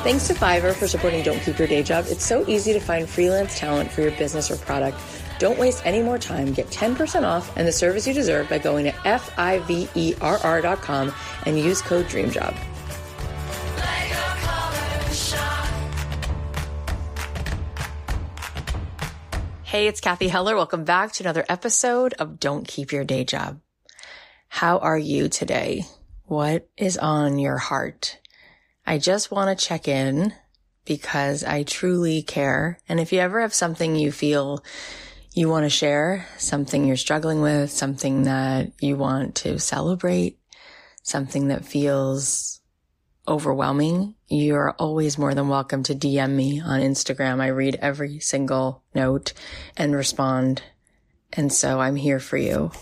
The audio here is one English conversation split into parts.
Thanks to Fiverr for supporting Don't Keep Your Day Job. It's so easy to find freelance talent for your business or product. Don't waste any more time. Get 10% off and the service you deserve by going to fiverr.com and use code DREAMJOB. Hey, it's Kathy Heller. Welcome back to another episode of Don't Keep Your Day Job. How are you today? What is on your heart? I just want to check in because I truly care. And if you ever have something you feel you want to share, something you're struggling with, something that you want to celebrate, something that feels overwhelming, you're always more than welcome to DM me on Instagram. I read every single note and respond. And so I'm here for you.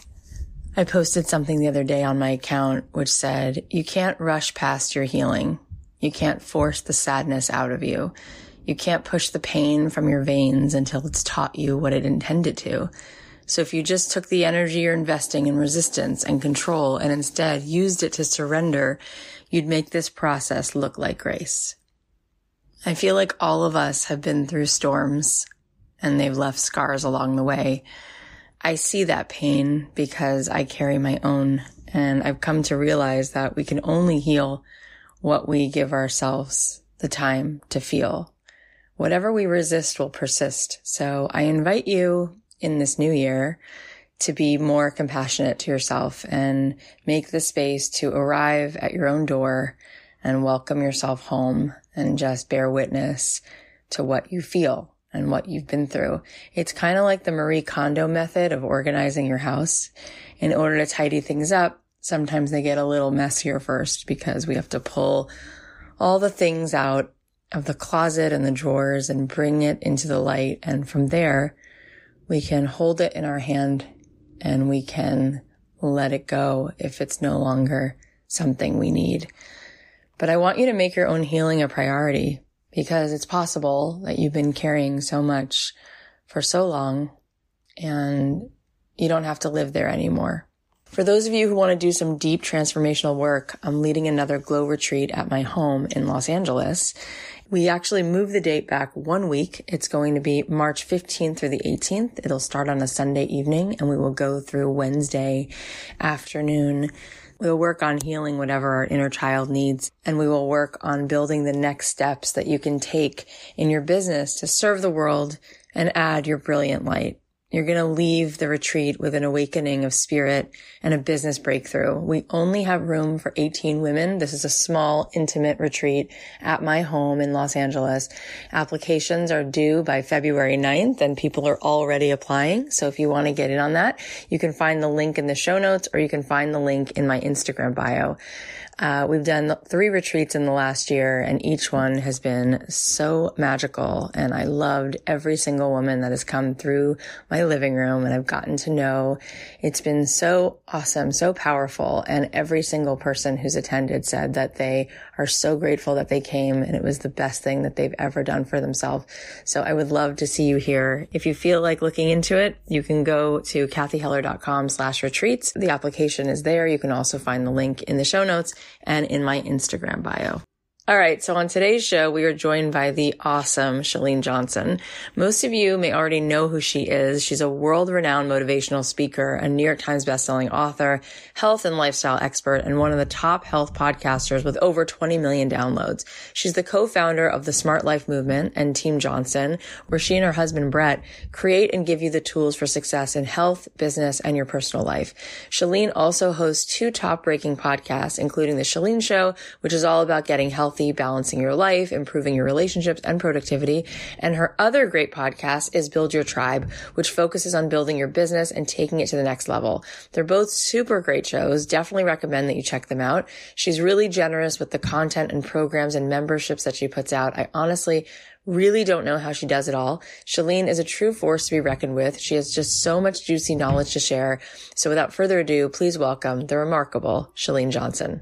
I posted something the other day on my account which said, you can't rush past your healing. You can't force the sadness out of you. You can't push the pain from your veins until it's taught you what it intended to. So if you just took the energy you're investing in resistance and control and instead used it to surrender, you'd make this process look like grace. I feel like all of us have been through storms and they've left scars along the way. I see that pain because I carry my own, and I've come to realize that we can only heal what we give ourselves the time to feel. Whatever we resist will persist. So I invite you in this new year to be more compassionate to yourself and make the space to arrive at your own door and welcome yourself home and just bear witness to what you feel and what you've been through. It's kind of like the Marie Kondo method of organizing your house. In order to tidy things up, sometimes they get a little messier first because we have to pull all the things out of the closet and the drawers and bring it into the light. And from there, we can hold it in our hand and we can let it go if it's no longer something we need. But I want you to make your own healing a priority because it's possible that you've been carrying so much for so long and you don't have to live there anymore. For those of you who want to do some deep transformational work, I'm leading another glow retreat at my home in Los Angeles. We actually moved the date back 1 week. It's going to be March 15th through the 18th. It'll start on a Sunday evening and we will go through Wednesday afternoon. We'll work on healing whatever our inner child needs, and we will work on building the next steps that you can take in your business to serve the world and add your brilliant light. You're going to leave the retreat with an awakening of spirit and a business breakthrough. We only have room for 18 women. This is a small, intimate retreat at my home in Los Angeles. Applications are due by February 9th and people are already applying. So if you want to get in on that, you can find the link in the show notes or you can find the link in my Instagram bio. We've done 3 retreats in the last year and each one has been so magical, and I loved every single woman that has come through my living room and I've gotten to know. It's been so awesome, so powerful, and every single person who's attended said that they are so grateful that they came and it was the best thing that they've ever done for themselves. So I would love to see you here. If you feel like looking into it, you can go to kathyheller.com/retreats. The application is there. You can also find the link in the show notes and in my Instagram bio. All right, so on today's show, we are joined by the awesome Chalene Johnson. Most of you may already know who she is. She's a world-renowned motivational speaker, a New York Times bestselling author, health and lifestyle expert, and one of the top health podcasters with over 20 million downloads. She's the co-founder of the Smart Life Movement and Team Johnson, where she and her husband, Brett, create and give you the tools for success in health, business, and your personal life. Chalene also hosts 2 top-breaking podcasts, including The Chalene Show, which is all about getting healthy, balancing your life, improving your relationships and productivity. And her other great podcast is Build Your Tribe, which focuses on building your business and taking it to the next level. They're both super great shows. Definitely recommend that you check them out. She's really generous with the content and programs and memberships that she puts out. I honestly really don't know how she does it all. Chalene is a true force to be reckoned with. She has just so much juicy knowledge to share. So without further ado, please welcome the remarkable Chalene Johnson.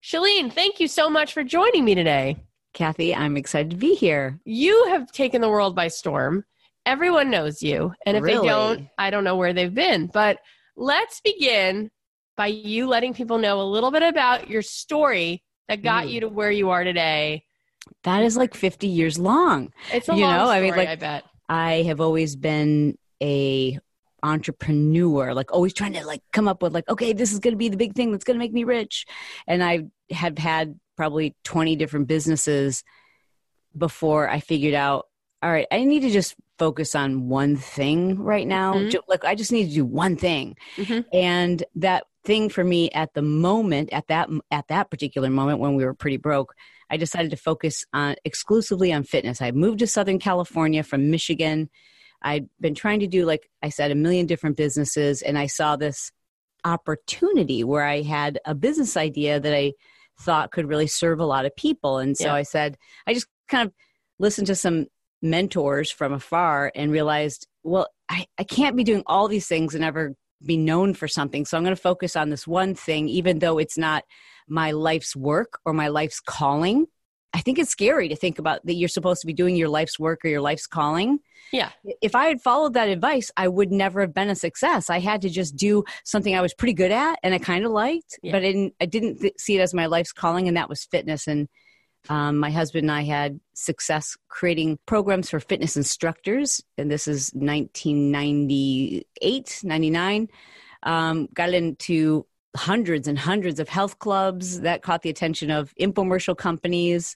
Chalene, thank you so much for joining me today. Kathy, I'm excited to be here. You have taken the world by storm. Everyone knows you. And if they don't, I don't know where they've been. But let's begin by you letting people know a little bit about your story that got you to where you are today That is like 50 years long. It's a long story, I mean, like, I bet. I have always been a entrepreneur, like always trying to like come up with like, okay, this is going to be the big thing that's going to make me rich. And I have had probably 20 different businesses before I figured out, all right, I need to just focus on one thing right now. Mm-hmm. Like I just need to do one thing. Mm-hmm. And that thing for me at the moment, at that particular moment when we were pretty broke, I decided to focus on exclusively on fitness. I moved to Southern California from Michigan. I'd been trying to do, like I said, a million different businesses. And I saw this opportunity where I had a business idea that I thought could really serve a lot of people. And so I said, I just kind of listened to some mentors from afar and realized, well, I can't be doing all these things and ever be known for something. So I'm going to focus on this one thing, even though it's not my life's work or my life's calling. I think it's scary to think about that you're supposed to be doing your life's work or your life's calling. Yeah. If I had followed that advice, I would never have been a success. I had to just do something I was pretty good at and I kind of liked, but I didn't see it as my life's calling, and that was fitness. And my husband and I had success creating programs for fitness instructors. And this is 1998, 99. Got into hundreds and hundreds of health clubs that caught the attention of infomercial companies.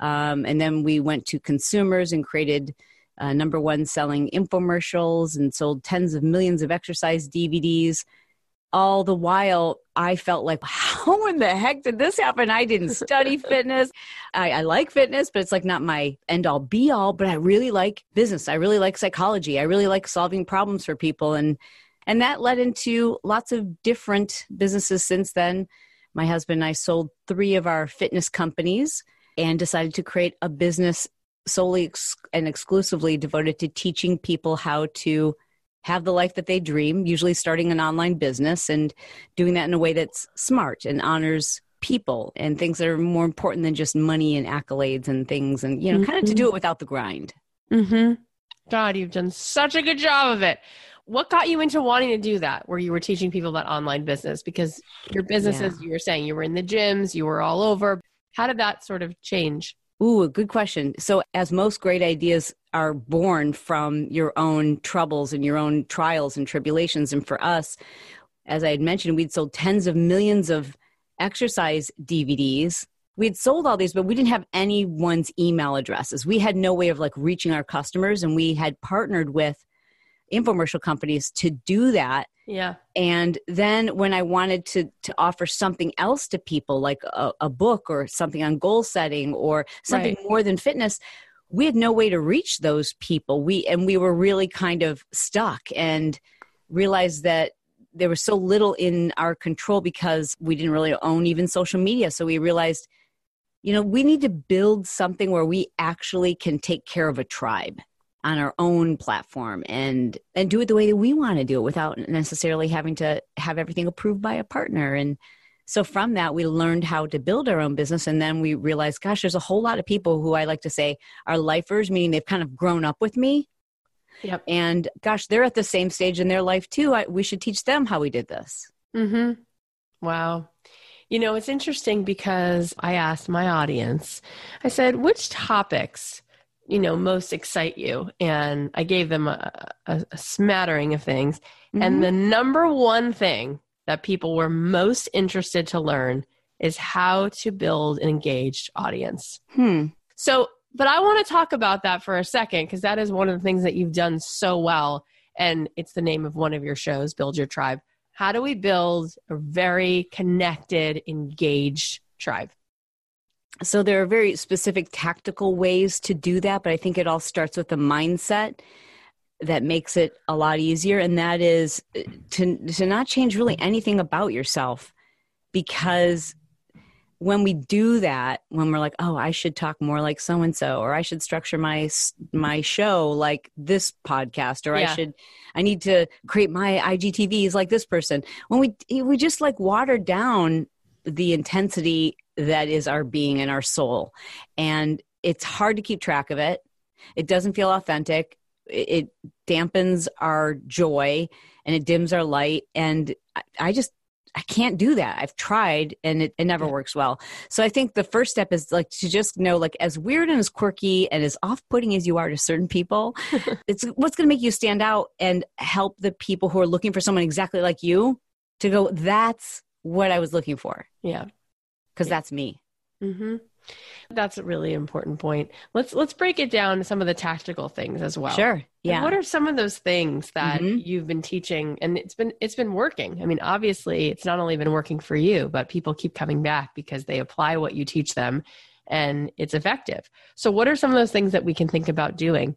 And then we went to consumers and created number one selling infomercials and sold tens of millions of exercise DVDs. All the while, I felt like, how in the heck did this happen? I didn't study fitness. I like fitness, but it's like not my end all be all, but I really like business. I really like psychology. I really like solving problems for people. And that led into lots of different businesses since then. My husband and I sold 3 of our fitness companies and decided to create a business solely and exclusively devoted to teaching people how to have the life that they dream, usually starting an online business and doing that in a way that's smart and honors people and things that are more important than just money and accolades and things, and, you know, kind of to do it without the grind. Mm-hmm. God, you've done such a good job of it. What got you into wanting to do that, where you were teaching people about online business? Because your businesses, you were saying you were in the gyms, you were all over. How did that sort of change? Ooh, good question. So as most great ideas are born from your own troubles and your own trials and tribulations. And for us, as I had mentioned, we'd sold tens of millions of exercise DVDs. We'd sold all these, but we didn't have anyone's email addresses. We had no way of like reaching our customers, and we had partnered with infomercial companies to do that. Yeah. And then when I wanted to offer something else to people, like a book or something on goal setting or something more than fitness, we had no way to reach those people. We were really kind of stuck and realized that there was so little in our control because we didn't really own even social media. So we realized, you know, we need to build something where we actually can take care of a tribe on our own platform and do it the way that we want to do it without necessarily having to have everything approved by a partner. And so from that, we learned how to build our own business. And then we realized, gosh, there's a whole lot of people who I like to say are lifers, meaning they've kind of grown up with me. Yep. And gosh, they're at the same stage in their life too. We should teach them how we did this. Mm-hmm. Wow. You know, it's interesting because I asked my audience, I said, which topics, you know, most excite you? And I gave them a smattering of things. Mm-hmm. And the number one thing that people were most interested to learn is how to build an engaged audience. So, but I want to talk about that for a second, because that is one of the things that you've done so well. And it's the name of one of your shows, Build Your Tribe. How do we build a very connected, engaged tribe? So there are very specific tactical ways to do that, but I think it all starts with the mindset that makes it a lot easier. And that is to not change really anything about yourself, because when we do that, when we're like, oh, I should talk more like so-and-so, or I should structure my show like this podcast, or I need to create my IGTVs like this person. When we just like water down the intensity that is our being and our soul. And it's hard to keep track of it. It doesn't feel authentic. It dampens our joy and it dims our light. And I just, I can't do that. I've tried and it never works well. So I think the first step is like to just know, like, as weird and as quirky and as off-putting as you are to certain people, it's what's going to make you stand out and help the people who are looking for someone exactly like you to go, that's what I was looking for. Yeah. Because that's me. Mm-hmm. That's a really important point. Let's break it down to some of the tactical things as well. Sure. Yeah. And what are some of those things that you've been teaching and it's been working? I mean, obviously it's not only been working for you, but people keep coming back because they apply what you teach them and it's effective. So what are some of those things that we can think about doing?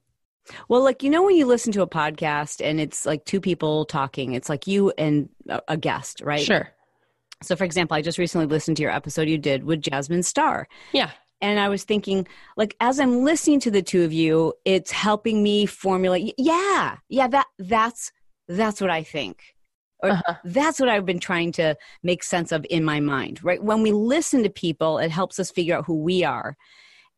Well, like, you know, when you listen to a podcast and it's like two people talking, it's like you and a guest, right? Sure. So for example, I just recently listened to your episode you did with Jasmine Starr. Yeah. And I was thinking, like, as I'm listening to the two of you, it's helping me formulate. Yeah, that's what I think. Or that's what I've been trying to make sense of in my mind, right? When we listen to people, it helps us figure out who we are.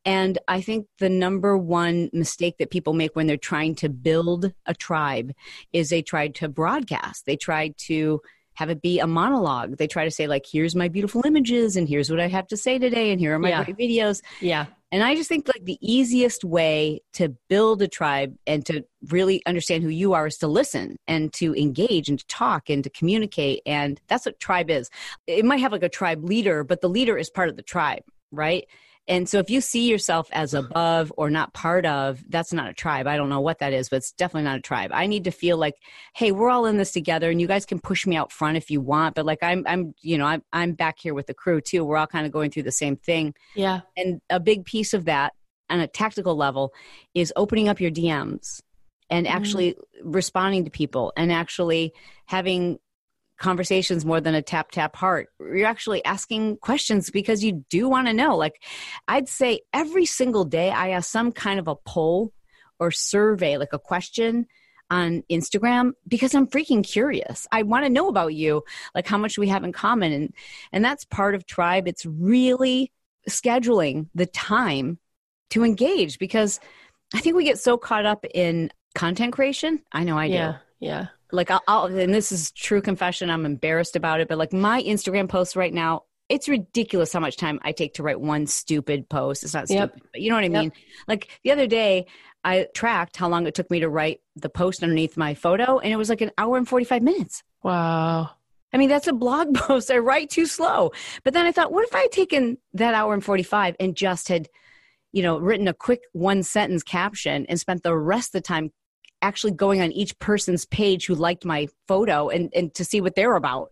And I think the number one mistake that people make when they're trying to build a tribe is they try to broadcast. They try to have it be a monologue. They try to say, like, here's my beautiful images and here's what I have to say today and here are my great videos. Yeah. And I just think, like, the easiest way to build a tribe and to really understand who you are is to listen and to engage and to talk and to communicate. And that's what tribe is. It might have like a tribe leader, but the leader is part of the tribe, right? And so if you see yourself as above or not part of, that's not a tribe. I don't know what that is, but it's definitely not a tribe. I need to feel like, hey, we're all in this together and you guys can push me out front if you want. But like, I'm back here with the crew too. We're all kind of going through the same thing. Yeah. And a big piece of that on a tactical level is opening up your DMs and actually responding to people and actually having conversations more than a tap heart. You're actually asking questions because you do want to know. Like, I'd say every single day I ask some kind of a poll or survey, like a question on Instagram, because I'm freaking curious. I want to know about you, like how much we have in common. And that's part of tribe. It's really scheduling the time to engage, because I think we get so caught up in content creation. I know I do. Yeah. Like, I'll, and this is true confession, I'm embarrassed about it, but like my Instagram posts right now, it's ridiculous how much time I take to write one stupid post. It's not stupid, but you know what I mean? Like the other day, I tracked how long it took me to write the post underneath my photo, and it was like an hour and 45 minutes. Wow. I mean, that's a blog post. I write too slow. But then I thought, what if I had taken that hour and 45 and just had, you know, written a quick one sentence caption and spent the rest of the time actually going on each person's page who liked my photo and to see what they're about.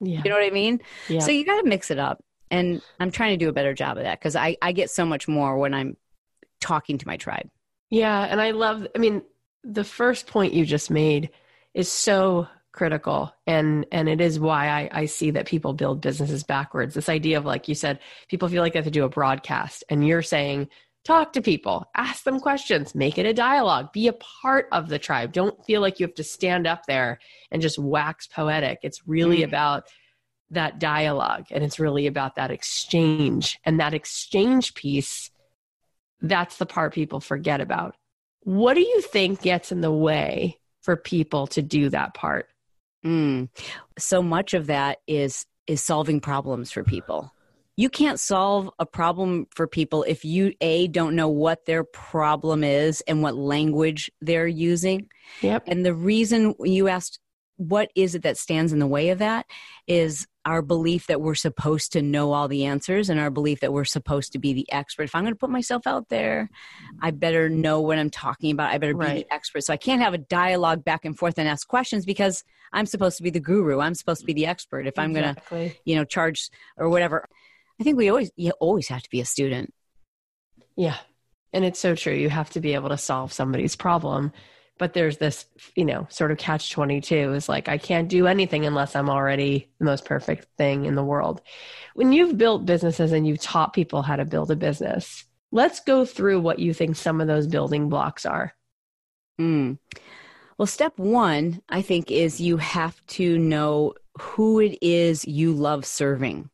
Yeah. You know what I mean? Yeah. So you got to mix it up. And I'm trying to do a better job of that because I get so much more when I'm talking to my tribe. Yeah. And I mean, the first point you just made is so critical. And it is why I see that people build businesses backwards. This idea of, like you said, people feel like they have to do a broadcast, and you're saying, talk to people, ask them questions, make it a dialogue, be a part of the tribe. Don't feel like you have to stand up there and just wax poetic. It's really about that dialogue, and it's really about that exchange. And that exchange piece, that's the part people forget about. What do you think gets in the way for people to do that part? So much of that is solving problems for people. You can't solve a problem for people if you, A, don't know what their problem is and what language they're using. Yep. And the reason you asked, what is it that stands in the way of that, is our belief that we're supposed to know all the answers and our belief that we're supposed to be the expert. If I'm going to put myself out there, I better know what I'm talking about. I better be the expert. So I can't have a dialogue back and forth and ask questions because I'm supposed to be the guru. I'm supposed to be the expert if I'm going to, charge or whatever. I think you always have to be a student. Yeah. And it's so true. You have to be able to solve somebody's problem, but there's this, sort of catch-22 is like, I can't do anything unless I'm already the most perfect thing in the world. When you've built businesses and you've taught people how to build a business, let's go through what you think some of those building blocks are. Well, step one, I think, is you have to know who it is you love serving.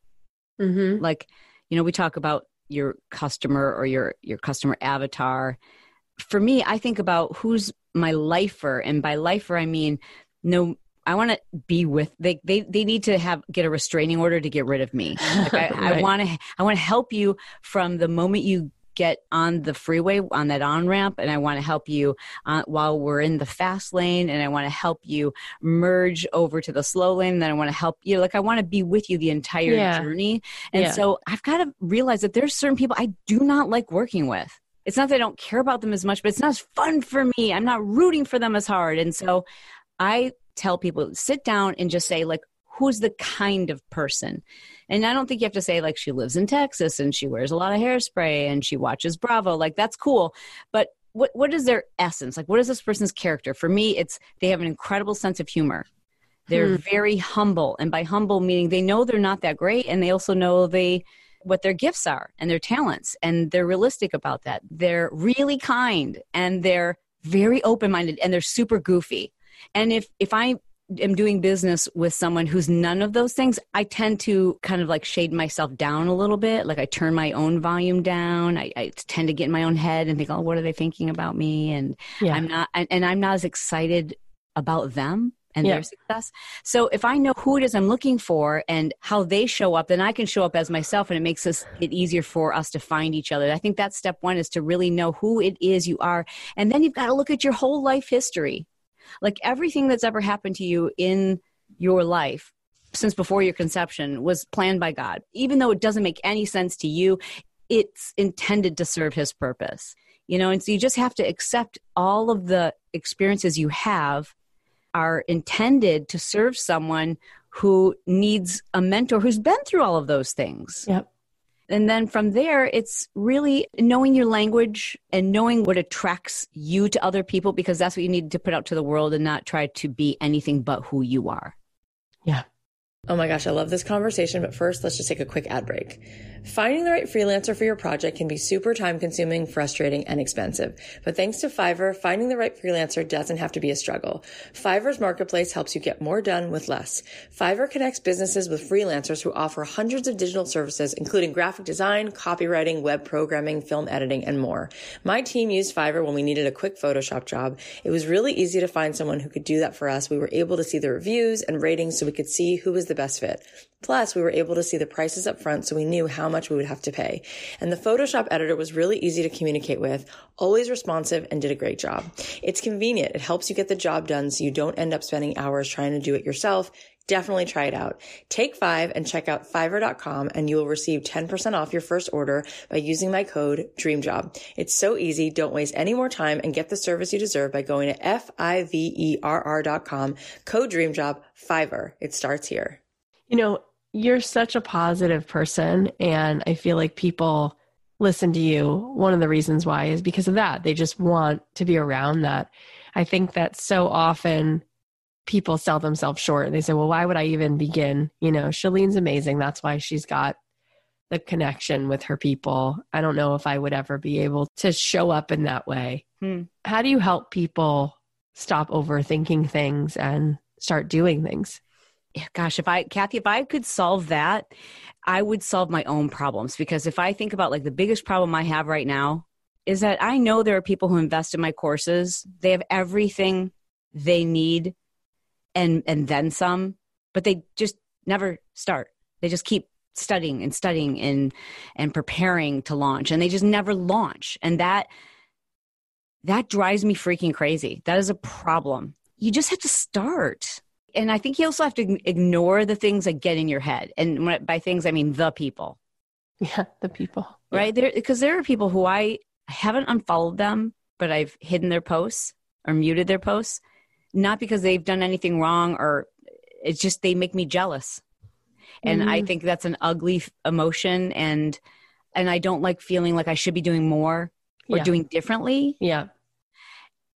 Mm-hmm. Like, we talk about your customer or your customer avatar. For me, I think about who's my lifer. And by lifer, I mean, no I want to be with, they need to get a restraining order to get rid of me. Like right. I want to help you from the moment you get on the freeway, on that on-ramp, and I want to help you while we're in the fast lane, and I want to help you merge over to the slow lane, and then I want to help you. Like, I want to be with you the entire journey. And so I've got to realize that there's certain people I do not like working with. It's not that I don't care about them as much, but it's not as fun for me. I'm not rooting for them as hard. And so I tell people, sit down and just say, like, who's the kind of person? And I don't think you have to say, like, she lives in Texas and she wears a lot of hairspray and she watches Bravo. Like, that's cool. But what is their essence? Like, what is this person's character? For me, it's they have an incredible sense of humor. They're very humble. And by humble, meaning they know they're not that great, and they also know what their gifts are and their talents, and they're realistic about that. They're really kind, and they're very open-minded, and they're super goofy. And if I am doing business with someone who's none of those things, I tend to kind of like shade myself down a little bit. Like, I turn my own volume down. I tend to get in my own head and think, oh, what are they thinking about me? And I'm not as excited about them and their success. So if I know who it is I'm looking for and how they show up, then I can show up as myself, and it makes it easier for us to find each other. I think that's step one, is to really know who it is you are. And then you've got to look at your whole life history. Like, everything that's ever happened to you in your life since before your conception was planned by God. Even though it doesn't make any sense to you, it's intended to serve his purpose. You know, and so you just have to accept all of the experiences you have are intended to serve someone who needs a mentor who's been through all of those things. Yep. And then from there, it's really knowing your language and knowing what attracts you to other people, because that's what you need to put out to the world, and not try to be anything but who you are. Yeah. Oh my gosh, I love this conversation, but first, let's just take a quick ad break. Finding the right freelancer for your project can be super time-consuming, frustrating, and expensive. But thanks to Fiverr, finding the right freelancer doesn't have to be a struggle. Fiverr's marketplace helps you get more done with less. Fiverr connects businesses with freelancers who offer hundreds of digital services, including graphic design, copywriting, web programming, film editing, and more. My team used Fiverr when we needed a quick Photoshop job. It was really easy to find someone who could do that for us. We were able to see the reviews and ratings, so we could see who was the best fit. Plus, we were able to see the prices up front, so we knew how much we would have to pay. And the Photoshop editor was really easy to communicate with, always responsive, and did a great job. It's convenient. It helps you get the job done, so you don't end up spending hours trying to do it yourself. Definitely try it out. Take 5 and check out Fiverr.com, and you will receive 10% off your first order by using my code DREAMJOB. It's so easy. Don't waste any more time and get the service you deserve by going to Fiverr.com, code DREAMJOB, Fiverr. It starts here. You know, you're such a positive person, and I feel like people listen to you. One of the reasons why is because of that. They just want to be around that. I think that so often people sell themselves short. They say, well, why would I even begin? You know, Chalene's amazing. That's why she's got the connection with her people. I don't know if I would ever be able to show up in that way. How do you help people stop overthinking things and start doing things? Gosh, if I could solve that, I would solve my own problems. Because if I think about, like, the biggest problem I have right now is that I know there are people who invest in my courses. They have everything they need and then some, but they just never start. They just keep studying and preparing to launch, and they just never launch. And that drives me freaking crazy. That is a problem. You just have to start. And I think you also have to ignore the things that get in your head. And by things, I mean the people. Yeah, the people. Right? Because there are people who I haven't unfollowed them, but I've hidden their posts or muted their posts, not because they've done anything wrong, or it's just they make me jealous. And I think that's an ugly emotion. And I don't like feeling like I should be doing more or doing differently. Yeah.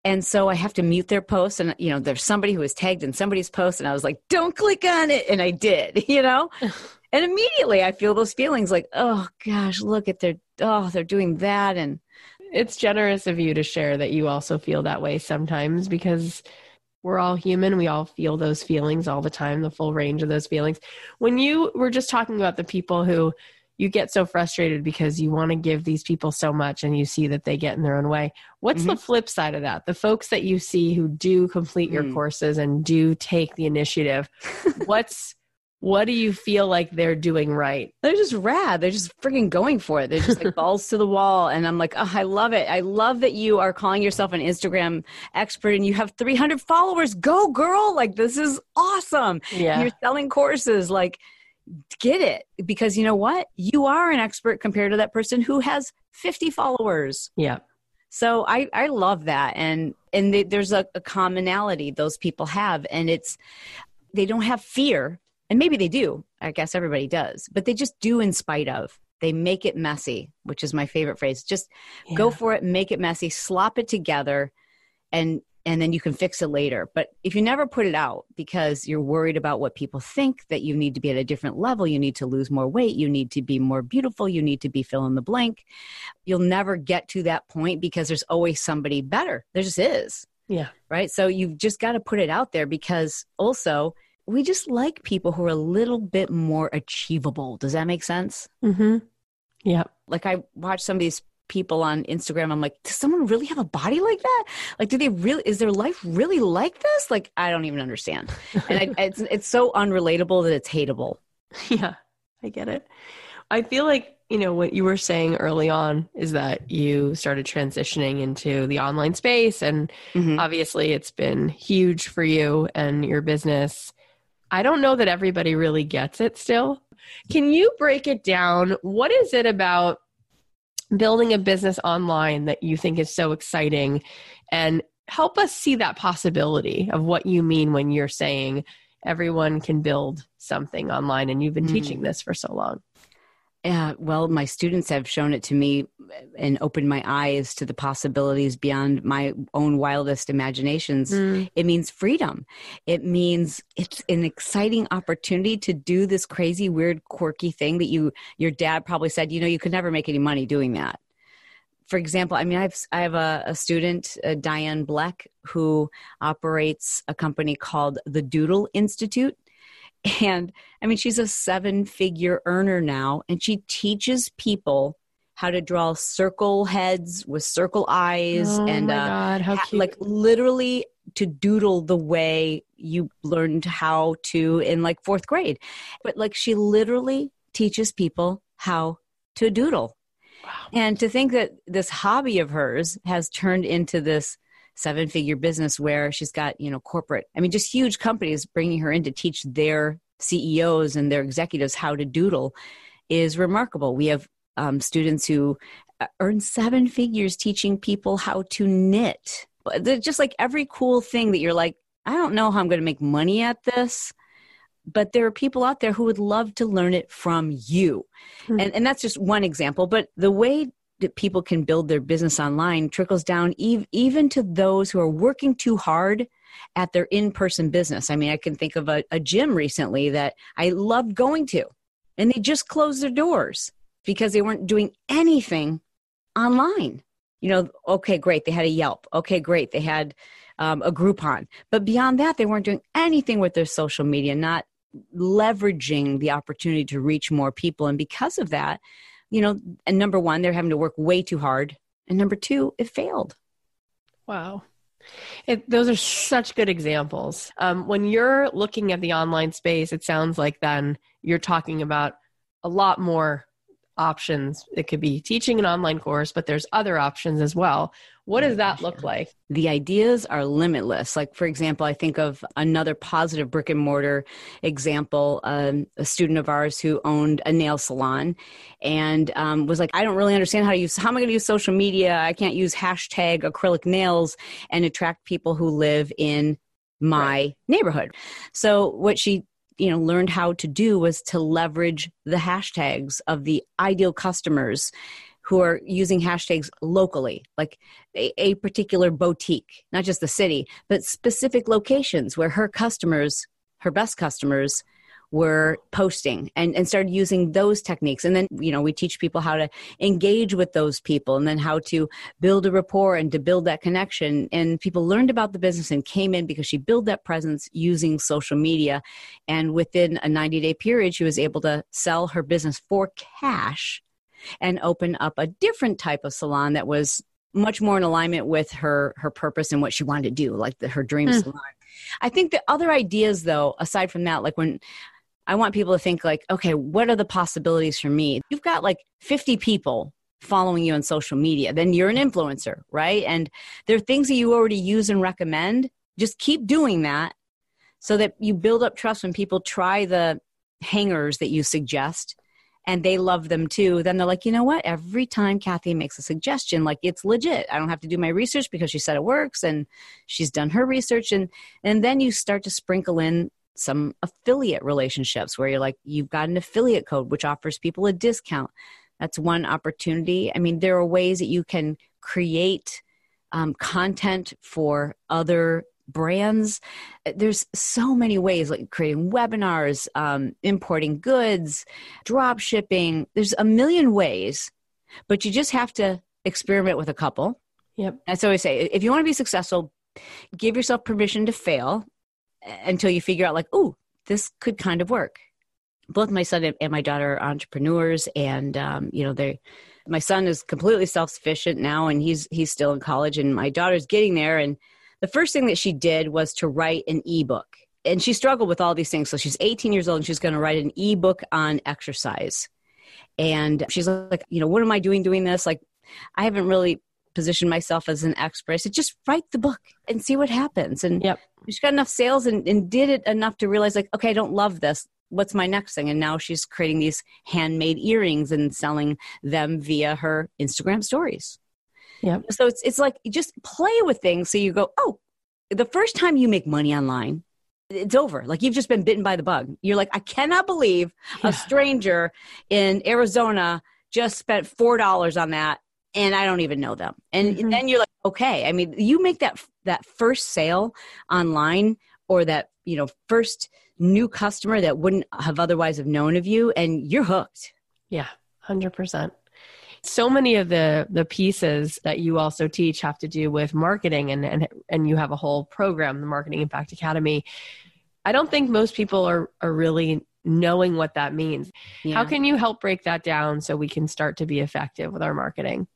And so I have to mute their posts, and, you know, there's somebody who was tagged in somebody's post, and I was like, don't click on it. And I did, you know, and immediately I feel those feelings like, oh gosh, look at they're doing that. And it's generous of you to share that you also feel that way sometimes, because we're all human. We all feel those feelings all the time, the full range of those feelings. When you were just talking about the people who you get so frustrated because you want to give these people so much and you see that they get in their own way. What's the flip side of that? The folks that you see who do complete your courses and do take the initiative, what do you feel like they're doing right? They're just rad. They're just freaking going for it. They're just like balls to the wall. And I'm like, oh, I love it. I love that you are calling yourself an Instagram expert and you have 300 followers. Go girl. Like, this is awesome. Yeah. You're selling courses. Like, get it. Because you know what? You are an expert compared to that person who has 50 followers. Yeah. So I love that. And there's a commonality those people have, and it's, they don't have fear. And maybe they do, I guess everybody does, but they just do in spite of. They make it messy, which is my favorite phrase. Just go for it, make it messy, slop it together, and then you can fix it later. But if you never put it out because you're worried about what people think, that you need to be at a different level, you need to lose more weight, you need to be more beautiful, you need to be fill in the blank, you'll never get to that point because there's always somebody better. There just is. Yeah. Right? So you've just got to put it out there, because also – we just like people who are a little bit more achievable. Does that make sense? Mm-hmm. Yeah. Like, I watch some of these people on Instagram. I'm like, does someone really have a body like that? Like, do they really, is their life really like this? Like, I don't even understand. And it's so unrelatable that it's hateable. Yeah, I get it. I feel like, you know, what you were saying early on is that you started transitioning into the online space, and obviously it's been huge for you and your business. I don't know that everybody really gets it still. Can you break it down? What is it about building a business online that you think is so exciting? And help us see that possibility of what you mean when you're saying everyone can build something online, and you've been teaching this for so long. Yeah, well, my students have shown it to me and opened my eyes to the possibilities beyond my own wildest imaginations. It means freedom. It means it's an exciting opportunity to do this crazy, weird, quirky thing that your dad probably said, you know, you could never make any money doing that. For example, I mean, I have a student, Diane Black, who operates a company called the Doodle Institute. And I mean, she's a 7-figure earner now, and she teaches people how to draw circle heads with circle eyes, and how cute. Like literally to doodle the way you learned how to in like 4th grade. But like, she literally teaches people how to doodle. Wow. And to think that this hobby of hers has turned into this 7-figure business where she's got, you know, corporate, I mean, just huge companies bringing her in to teach their CEOs and their executives how to doodle is remarkable. We have students who earn 7 figures teaching people how to knit. They're just like every cool thing that you're like, I don't know how I'm going to make money at this, but there are people out there who would love to learn it from you. And that's just one example. But the way that people can build their business online trickles down even to those who are working too hard at their in-person business. I mean, I can think of a gym recently that I loved going to, and they just closed their doors because they weren't doing anything online. You know, okay, great. They had a Yelp. Okay, great. They had a Groupon. But beyond that, they weren't doing anything with their social media, not leveraging the opportunity to reach more people. And because of that, you know, and number one, they're having to work way too hard. And number two, it failed. Wow. Those are such good examples. When you're looking at the online space, it sounds like then you're talking about a lot more options. It could be teaching an online course, but there's other options as well. What does that look like? The ideas are limitless. Like, for example, I think of another positive brick and mortar example, a student of ours who owned a nail salon and was like, I don't really understand how am I going to use social media? I can't use #acrylic nails and attract people who live in my neighborhood. So what she learned how to do was to leverage the hashtags of the ideal customers who are using hashtags locally, like a particular boutique, not just the city, but specific locations where her best customers were posting and started using those techniques. And then, you know, we teach people how to engage with those people and then how to build a rapport and to build that connection. And people learned about the business and came in because she built that presence using social media. And within a 90-day period, she was able to sell her business for cash and open up a different type of salon that was much more in alignment with her purpose and what she wanted to do, like her dream salon. I think the other ideas, though, aside from that, like when I want people to think like, okay, what are the possibilities for me? You've got like 50 people following you on social media, then you're an influencer, right? And there are things that you already use and recommend. Just keep doing that so that you build up trust when people try the hangers that you suggest and they love them too. Then they're like, you know what? Every time Kathy makes a suggestion, like it's legit. I don't have to do my research because she said it works and she's done her research. And then you start to sprinkle in some affiliate relationships where you're like, you've got an affiliate code, which offers people a discount. That's one opportunity. I mean, there are ways that you can create content for other brands. There's so many ways, like creating webinars, importing goods, drop shipping. There's a million ways, but you just have to experiment with a couple. Yep. That's what I say. If you want to be successful, give yourself permission to fail until you figure out like, oh, this could kind of work. Both my son and my daughter are entrepreneurs, and you know, my son is completely self-sufficient now, and he's still in college, and my daughter's getting there. And the first thing that she did was to write an ebook, and she struggled with all these things. So she's 18 years old and she's going to write an ebook on exercise. And she's like, you know, what am I doing this? Like, I haven't really positioned myself as an expert. I said, just write the book and see what happens. And yep. She got enough sales and did it enough to realize like, okay, I don't love this. What's my next thing? And now she's creating these handmade earrings and selling them via her Instagram stories. Yeah. So it's like, you just play with things. So you go, oh, the first time you make money online, it's over. Like you've just been bitten by the bug. You're like, I cannot believe a stranger in Arizona just spent $4 on that. And I don't even know them. And then you're like, okay. I mean, you make that first sale online or that, you know, first new customer that wouldn't have otherwise have known of you, and you're hooked. Yeah. 100%. So many of the pieces that you also teach have to do with marketing, and you have a whole program, the Marketing Impact Academy. I don't think most people are really knowing what that means. Yeah. How can you help break that down so we can start to be effective with our marketing?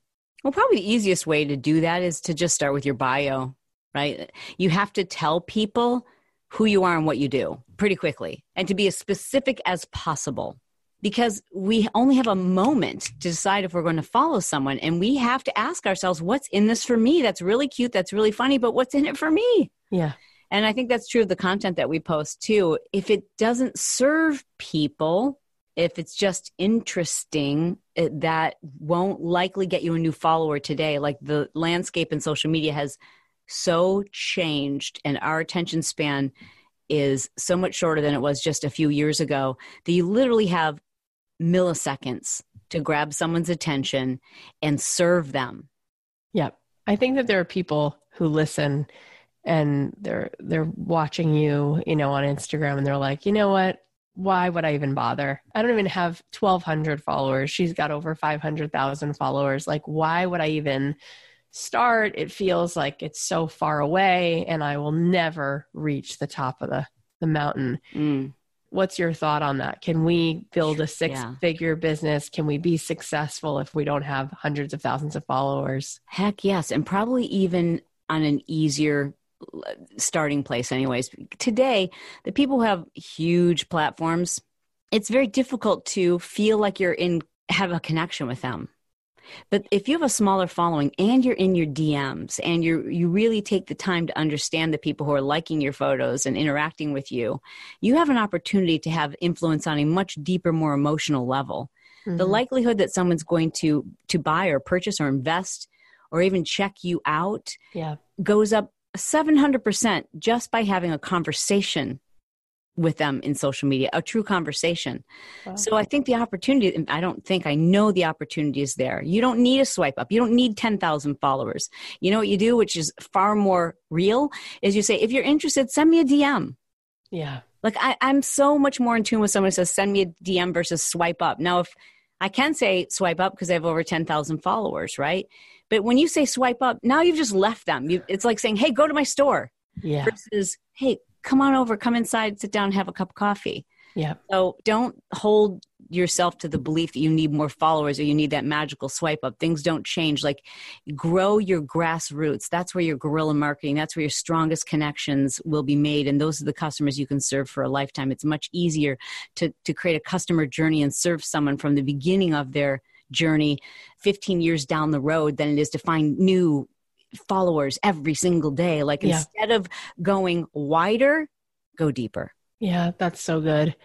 Well, probably the easiest way to do that is to just start with your bio, right? You have to tell people who you are and what you do pretty quickly, and to be as specific as possible. Because we only have a moment to decide if we're going to follow someone. And we have to ask ourselves, what's in this for me? That's really cute. That's really funny. But what's in it for me? Yeah. And I think that's true of the content that we post too. If it doesn't serve people, if it's just interesting, that won't likely get you a new follower today. Like the landscape in social media has so changed, and our attention span is so much shorter than it was just a few years ago, that you literally have milliseconds to grab someone's attention and serve them. Yep. I think that there are people who listen and they're watching you, you know, on Instagram, and they're like, you know what? Why would I even bother? I don't even have 1,200 followers. She's got over 500,000 followers. Like, why would I even start? It feels like it's so far away and I will never reach the top of the mountain. What's your thought on that? Can we build a six-figure business? Can we be successful if we don't have hundreds of thousands of followers? Heck yes. And probably even on an easier starting place anyways. Today, the people who have huge platforms, it's very difficult to feel like have a connection with them. But if you have a smaller following and you're in your DMs and you really take the time to understand the people who are liking your photos and interacting with you, you have an opportunity to have influence on a much deeper, more emotional level. Mm-hmm. The likelihood that someone's going to buy or purchase or invest or even check you out goes up 700% just by having a conversation with them in social media, a true conversation. Wow. So I think I know the opportunity is there. You don't need a swipe up. You don't need 10,000 followers. You know what you do, which is far more real, is you say, if you're interested, send me a DM. Yeah. Like I'm so much more in tune with someone who says, send me a DM versus swipe up. Now, if I can say swipe up because I have over 10,000 followers, right? But when you say swipe up, now you've just left them. It's like saying, hey, go to my store. Yeah. Versus, hey, come on over, come inside, sit down, have a cup of coffee. Yeah. So don't hold yourself to the belief that you need more followers or you need that magical swipe up. Things don't change. Like, grow your grassroots. That's where your guerrilla marketing, that's where your strongest connections will be made. And those are the customers you can serve for a lifetime. It's much easier to create a customer journey and serve someone from the beginning of their journey 15 years down the road than it is to find new followers every single day. Like, instead of going wider, go deeper. Yeah, that's so good.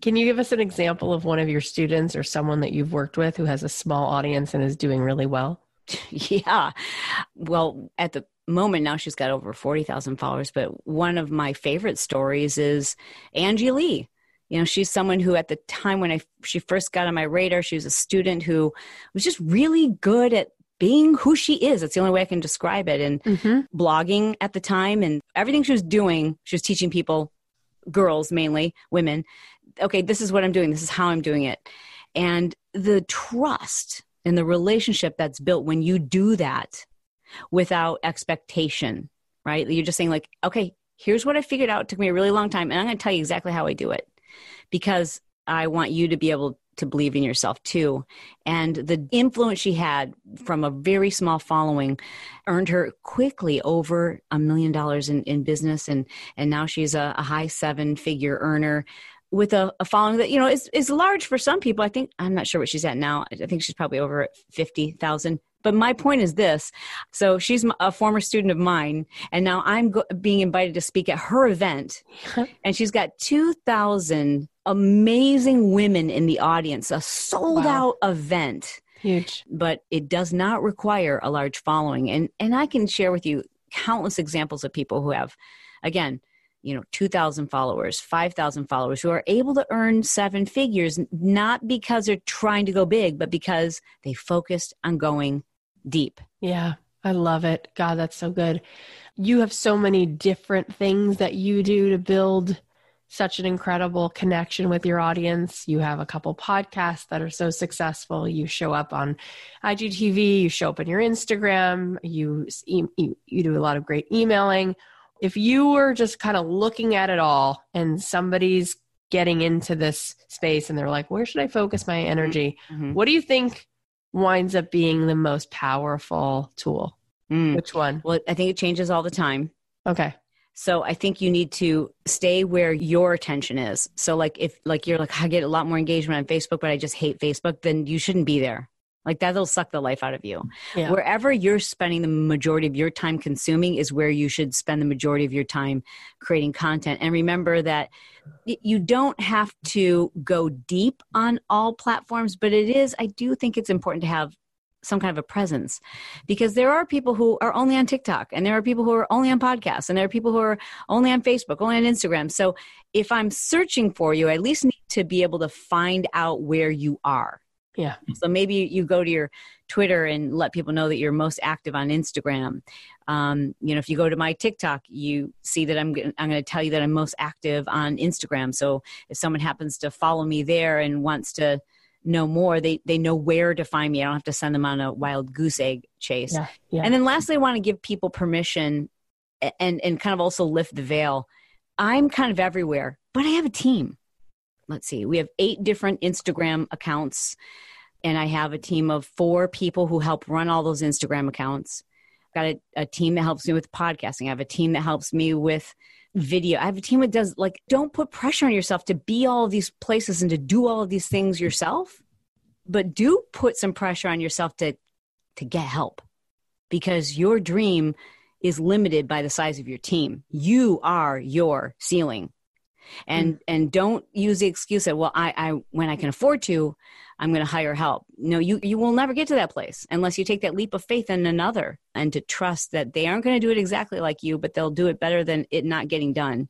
Can you give us an example of one of your students or someone that you've worked with who has a small audience and is doing really well? Yeah. Well, at the moment now she's got over 40,000 followers, but one of my favorite stories is Angie Lee. You know, she's someone who at the time when she first got on my radar, she was a student who was just really good at being who she is. That's the only way I can describe it. And blogging at the time, and everything she was doing, she was teaching people, girls, mainly women, okay, this is what I'm doing. This is how I'm doing it. And the trust and the relationship that's built when you do that without expectation, right? You're just saying like, okay, here's what I figured out. It took me a really long time. And I'm going to tell you exactly how I do it because I want you to be able to believe in yourself too. And the influence she had from a very small following earned her quickly over $1 million in business. And now she's a high 7-figure earner with a following that, you know, is large for some people. I think, I'm not sure what she's at now. I think she's probably over 50,000. But my point is this. So she's a former student of mine, and now I'm being invited to speak at her event. And she's got 2,000 amazing women in the audience, a sold out event. Huge. But it does not require a large following. And I can share with you countless examples of people who have, again, you know, 2,000 followers, 5,000 followers, who are able to earn 7 figures, not because they're trying to go big, but because they focused on going deep. Yeah. I love it. God, that's so good. You have so many different things that you do to build such an incredible connection with your audience. You have a couple podcasts that are so successful. You show up on IGTV, you show up on your Instagram, you do a lot of great emailing. If you were just kind of looking at it all and somebody's getting into this space and they're like, where should I focus my energy? Mm-hmm. What do you think winds up being the most powerful tool? Which one? Well, I think it changes all the time. Okay. So I think you need to stay where your attention is. So like if like you're like, I get a lot more engagement on Facebook, but I just hate Facebook, then you shouldn't be there. Like that'll suck the life out of you. Yeah. Wherever you're spending the majority of your time consuming is where you should spend the majority of your time creating content. And remember that you don't have to go deep on all platforms, but I do think it's important to have some kind of a presence, because there are people who are only on TikTok, and there are people who are only on podcasts, and there are people who are only on Facebook, only on Instagram. So if I'm searching for you, I at least need to be able to find out where you are. Yeah. So maybe you go to your Twitter and let people know that you're most active on Instagram. You know, if you go to my TikTok, you see that I'm going to tell you that I'm most active on Instagram. So if someone happens to follow me there and wants to know more, they know where to find me. I don't have to send them on a wild goose egg chase. Yeah, yeah. And then lastly, I want to give people permission and kind of also lift the veil. I'm kind of everywhere, but I have a team. Let's see, we have 8 different Instagram accounts, and I have a team of 4 people who help run all those Instagram accounts. Got a team that helps me with podcasting. I have a team that helps me with video. I have a team that does, like, don't put pressure on yourself to be all of these places and to do all of these things yourself, but do put some pressure on yourself to get help, because your dream is limited by the size of your team. You are your ceiling. And don't use the excuse that, well, when I can afford to, I'm going to hire help. No, you will never get to that place unless you take that leap of faith in another, and to trust that they aren't going to do it exactly like you, but they'll do it better than it not getting done.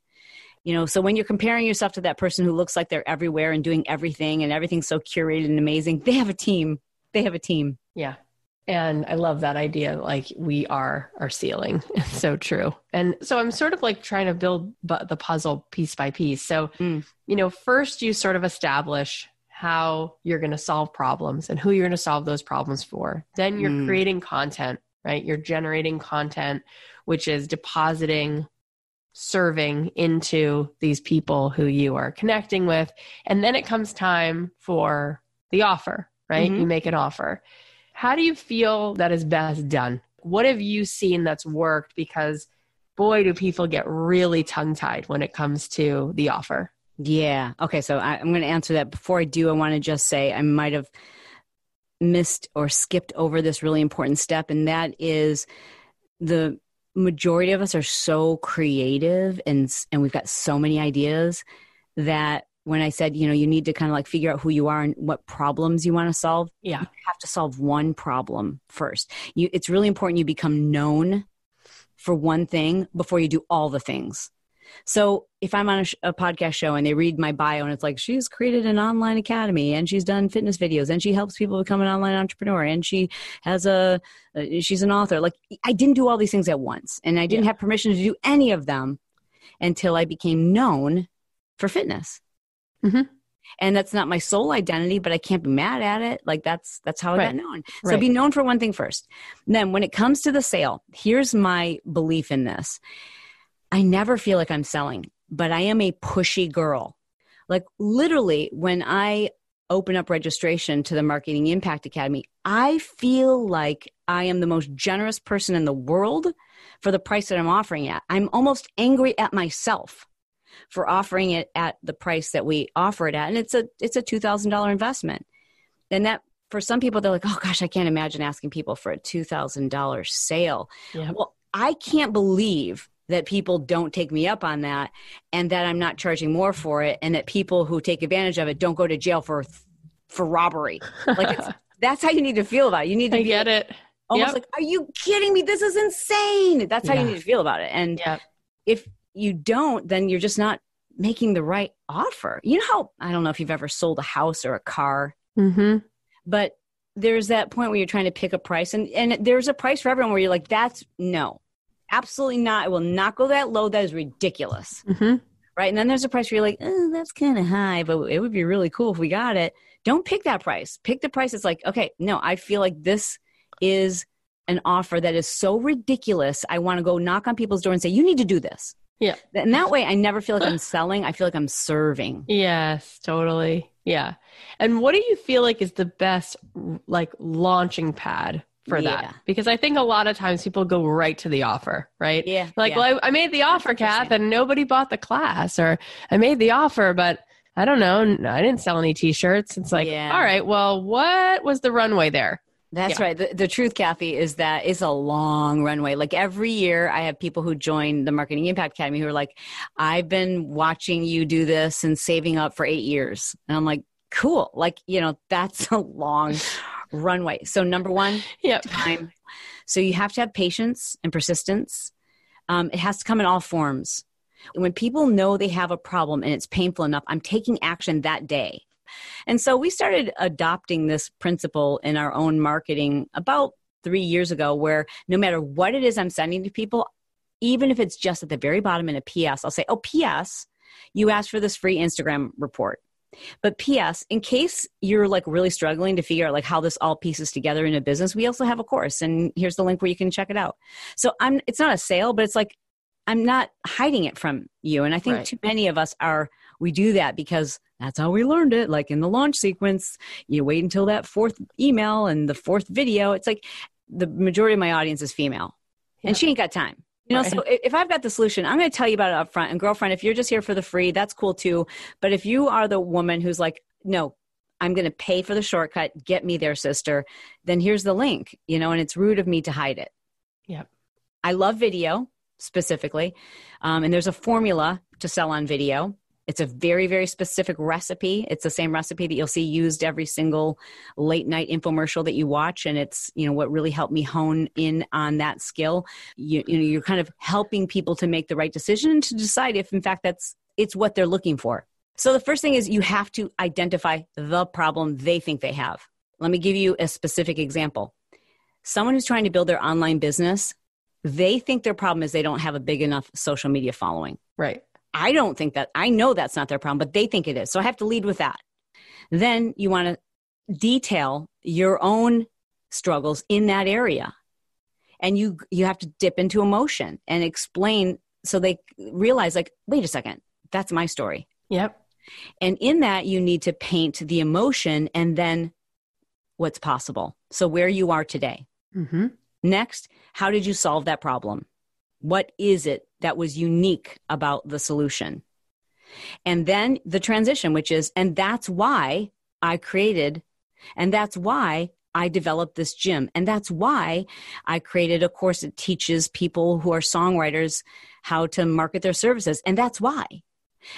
You know, so when you're comparing yourself to that person who looks like they're everywhere and doing everything and everything's so curated and amazing, they have a team. Yeah. And I love that idea. Like, we are our ceiling. It's so true. And so I'm sort of like trying to build the puzzle piece by piece. So, you know, first you sort of establish how you're going to solve problems and who you're going to solve those problems for. Then you're creating content, right? You're generating content, which is depositing, serving into these people who you are connecting with. And then it comes time for the offer, right? You make an offer. How do you feel that is best done? What have you seen that's worked? Because boy, do people get really tongue-tied when it comes to the offer. Yeah. Okay. So I'm going to answer that. Before I do, I want to just say I might have missed or skipped over this really important step. And that is, the majority of us are so creative and we've got so many ideas that when I said, you know, you need to kind of like figure out who you are and what problems you want to solve. Yeah. You have to solve one problem first. It's really important you become known for one thing before you do all the things. So if I'm on a podcast show and they read my bio and it's like, she's created an online academy and she's done fitness videos and she helps people become an online entrepreneur and she has she's an author. Like, I didn't do all these things at once, and I didn't have permission to do any of them until I became known for fitness. Mm-hmm. And that's not my sole identity, but I can't be mad at it. Like, that's how I got known. So be known for one thing first. And then when it comes to the sale, here's my belief in this. I never feel like I'm selling, but I am a pushy girl. Like, literally, when I open up registration to the Marketing Impact Academy, I feel like I am the most generous person in the world for the price that I'm offering at. I'm almost angry at myself for offering it at the price that we offer it at. And it's a $2,000 investment. And that, for some people, they're like, oh gosh, I can't imagine asking people for a $2,000 sale. Yeah. Well, I can't believe that people don't take me up on that, and that I'm not charging more for it, and that people who take advantage of it don't go to jail for robbery. Like, that's how you need to feel about it. You need to get it. Almost like, are you kidding me? This is insane. That's how you need to feel about it. And if you don't, then you're just not making the right offer. You know how, I don't know if you've ever sold a house or a car, but there's that point where you're trying to pick a price, and there's a price for everyone where you're like, that's no. Absolutely not. I will not go that low. That is ridiculous. Mm-hmm. Right. And then there's a price where you're like, oh, that's kind of high, but it would be really cool if we got it. Don't pick that price. Pick the price. It's like, okay, no, I feel like this is an offer that is so ridiculous. I want to go knock on people's door and say, you need to do this. Yeah. And that way I never feel like I'm selling. I feel like I'm serving. Yes, totally. Yeah. And what do you feel like is the best, like, launching pad for that? Because I think a lot of times people go right to the offer, right? Yeah. Like, well, I made the offer, 100%. Kath, and nobody bought the class, or I made the offer, but I don't know, I didn't sell any t-shirts. It's like, all right, well, what was the runway there? That's right. The truth, Kathy, is that it's a long runway. Like, every year I have people who join the Marketing Impact Academy who are like, I've been watching you do this and saving up for 8 years. And I'm like, cool. Like, you know, that's a long runway. So number one, time. So you have to have patience and persistence. It has to come in all forms. When people know they have a problem and it's painful enough, I'm taking action that day. And so we started adopting this principle in our own marketing about 3 years ago, where no matter what it is I'm sending to people, even if it's just at the very bottom in a PS, I'll say, oh, PS, you asked for this free Instagram report. But PS, in case you're like really struggling to figure out like how this all pieces together in a business, we also have a course, and here's the link where you can check it out. So it's not a sale, but it's like, I'm not hiding it from you. And I think too many of us we do that because that's how we learned it. Like, in the launch sequence, you wait until that fourth email and the fourth video. It's like, the majority of my audience is female and she ain't got time. You know, so if I've got the solution, I'm going to tell you about it up front. And girlfriend, if you're just here for the free, that's cool too. But if you are the woman who's like, no, I'm going to pay for the shortcut, get me there, sister, then here's the link, you know, and it's rude of me to hide it. Yep. I love video specifically. And there's a formula to sell on video. It's a very, very specific recipe. It's the same recipe that you'll see used every single late night infomercial that you watch. And it's, you know, what really helped me hone in on that skill. You know, you're kind of helping people to make the right decision to decide if, in fact, it's what they're looking for. So the first thing is you have to identify the problem they think they have. Let me give you a specific example. someone who's trying to build their online business, they think their problem is they don't have a big enough social media following. Right. I don't think that, I know that's not their problem, but they think it is. So I have to lead with that. Then you want to detail your own struggles in that area. And you have to dip into emotion and explain so they realize like, wait a second, that's my story. Yep. And in that you need to paint the emotion and then what's possible. So where you are today. Mm-hmm. Next, how did you solve that problem? What is it that was unique about the solution? And then the transition, which is, and that's why I created, and that's why I developed this gym. And that's why I created a course that teaches people who are songwriters how to market their services. And that's why.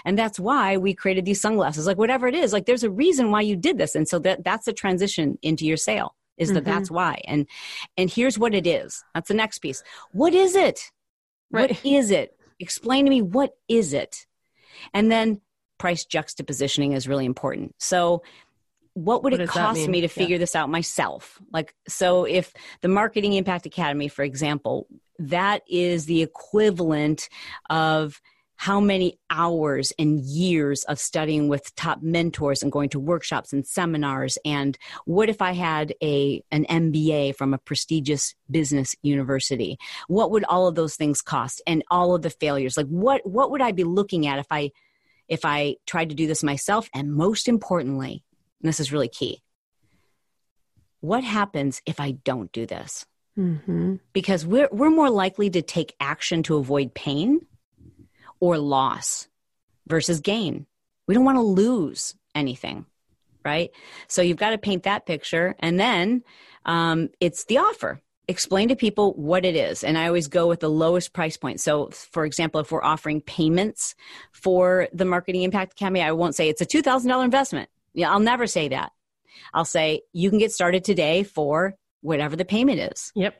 And that's why we created these sunglasses, like whatever it is, like there's a reason why you did this. And so that's the transition into your sale is mm-hmm. that's why. And here's what it is. That's the next piece. What is it? Right. What is it? Explain to me, what is it? And then price juxtapositioning is really important. So what would it cost me to figure this out myself? Like, so if the Marketing Impact Academy, for example, that is the equivalent of how many hours and years of studying with top mentors and going to workshops and seminars. And what if I had an MBA from a prestigious business university? What would all of those things cost and all of the failures? Like what would I be looking at if I tried to do this myself? And most importantly, and this is really key, what happens if I don't do this? Mm-hmm. Because we're more likely to take action to avoid pain or loss versus gain. We don't want to lose anything, right? So you've got to paint that picture. And then it's the offer. Explain to people what it is. And I always go with the lowest price point. So for example, if we're offering payments for the Marketing Impact Academy, I won't say it's a $2,000 investment. Yeah, I'll never say that. I'll say you can get started today for whatever the payment is. Yep.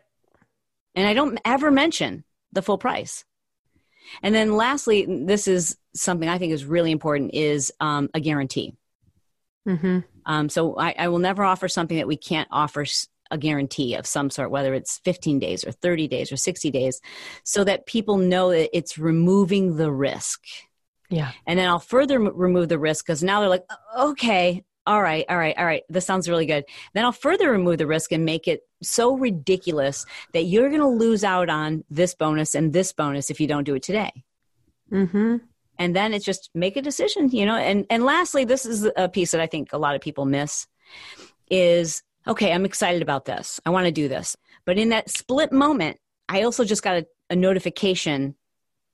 And I don't ever mention the full price. And then lastly, this is something I think is really important is a guarantee. Mm-hmm. So I will never offer something that we can't offer a guarantee of some sort, whether it's 15 days or 30 days or 60 days, so that people know that it's removing the risk. Yeah. And then I'll further remove the risk because now they're like, okay, all right. This sounds really good. Then I'll further remove the risk and make it so ridiculous that you're going to lose out on this bonus and this bonus if you don't do it today. Mm-hmm. And then it's just make a decision, you know? And lastly, this is a piece that I think a lot of people miss is, okay, I'm excited about this. I want to do this. But in that split moment, I also just got a notification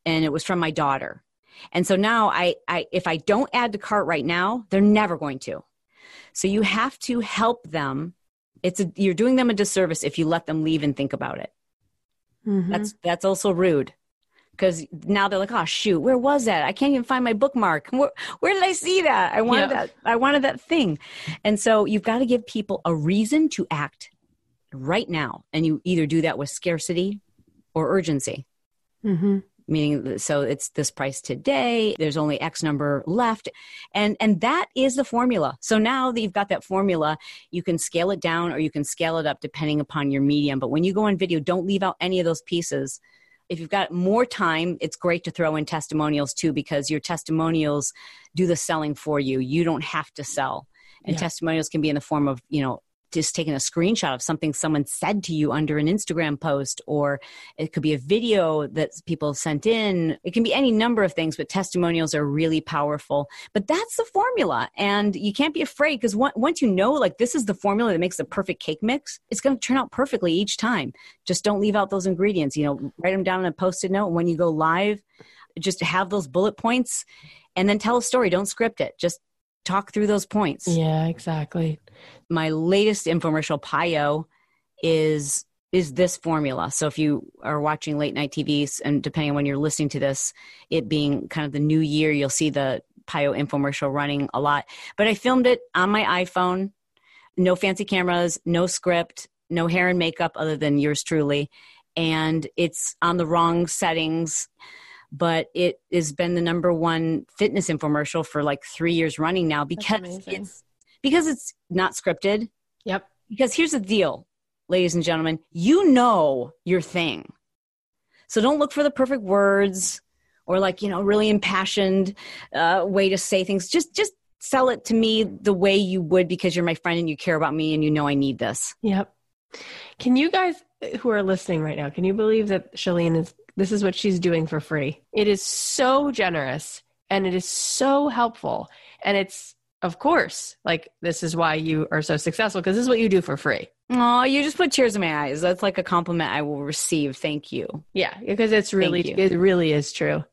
and it was from my daughter. And so now I if I don't add to cart right now, they're never going to. So you have to help them. You're doing them a disservice if you let them leave and think about it. Mm-hmm. That's also rude because now they're like, oh shoot, where was that? I can't even find my bookmark. Where did I see that? I wanted that. I wanted that thing. And so you've got to give people a reason to act right now. And you either do that with scarcity or urgency. Mm-hmm. Meaning, so it's this price today, there's only X number left. And that is the formula. So now that you've got that formula, you can scale it down or you can scale it up depending upon your medium. But when you go on video, don't leave out any of those pieces. If you've got more time, it's great to throw in testimonials too, because your testimonials do the selling for you. You don't have to sell. And testimonials can be in the form of, you know, just taking a screenshot of something someone said to you under an Instagram post, or it could be a video that people sent in. It can be any number of things, but testimonials are really powerful. But that's the formula. And you can't be afraid because once you know, like this is the formula that makes the perfect cake mix, it's going to turn out perfectly each time. Just don't leave out those ingredients, you know, write them down on a Post-it note. When you go live, just have those bullet points and then tell a story. Don't script it. Just talk through those points. Yeah, exactly. My latest infomercial, Pio, is this formula. So if you are watching late night TVs, and depending on when you're listening to this, it being kind of the new year, you'll see the Pio infomercial running a lot. But I filmed it on my iPhone, no fancy cameras, no script, no hair and makeup other than yours truly. And it's on the wrong settings. But it has been the number one fitness infomercial for like 3 years running now because it's not scripted. Yep. Because here's the deal. ladies and gentlemen, you know your thing. So don't look for the perfect words or like, you know, really impassioned way to say things. Just sell it to me the way you would because you're my friend and you care about me and you know I need this. Yep. Can you guys who are listening right now, can you believe that Chalene this is what she's doing for free? It is so generous and it is so helpful. And it's, of course, like this is why you are so successful because this is what you do for free. Oh, you just put tears in my eyes. That's like a compliment I will receive. Thank you. Yeah, because it really is true.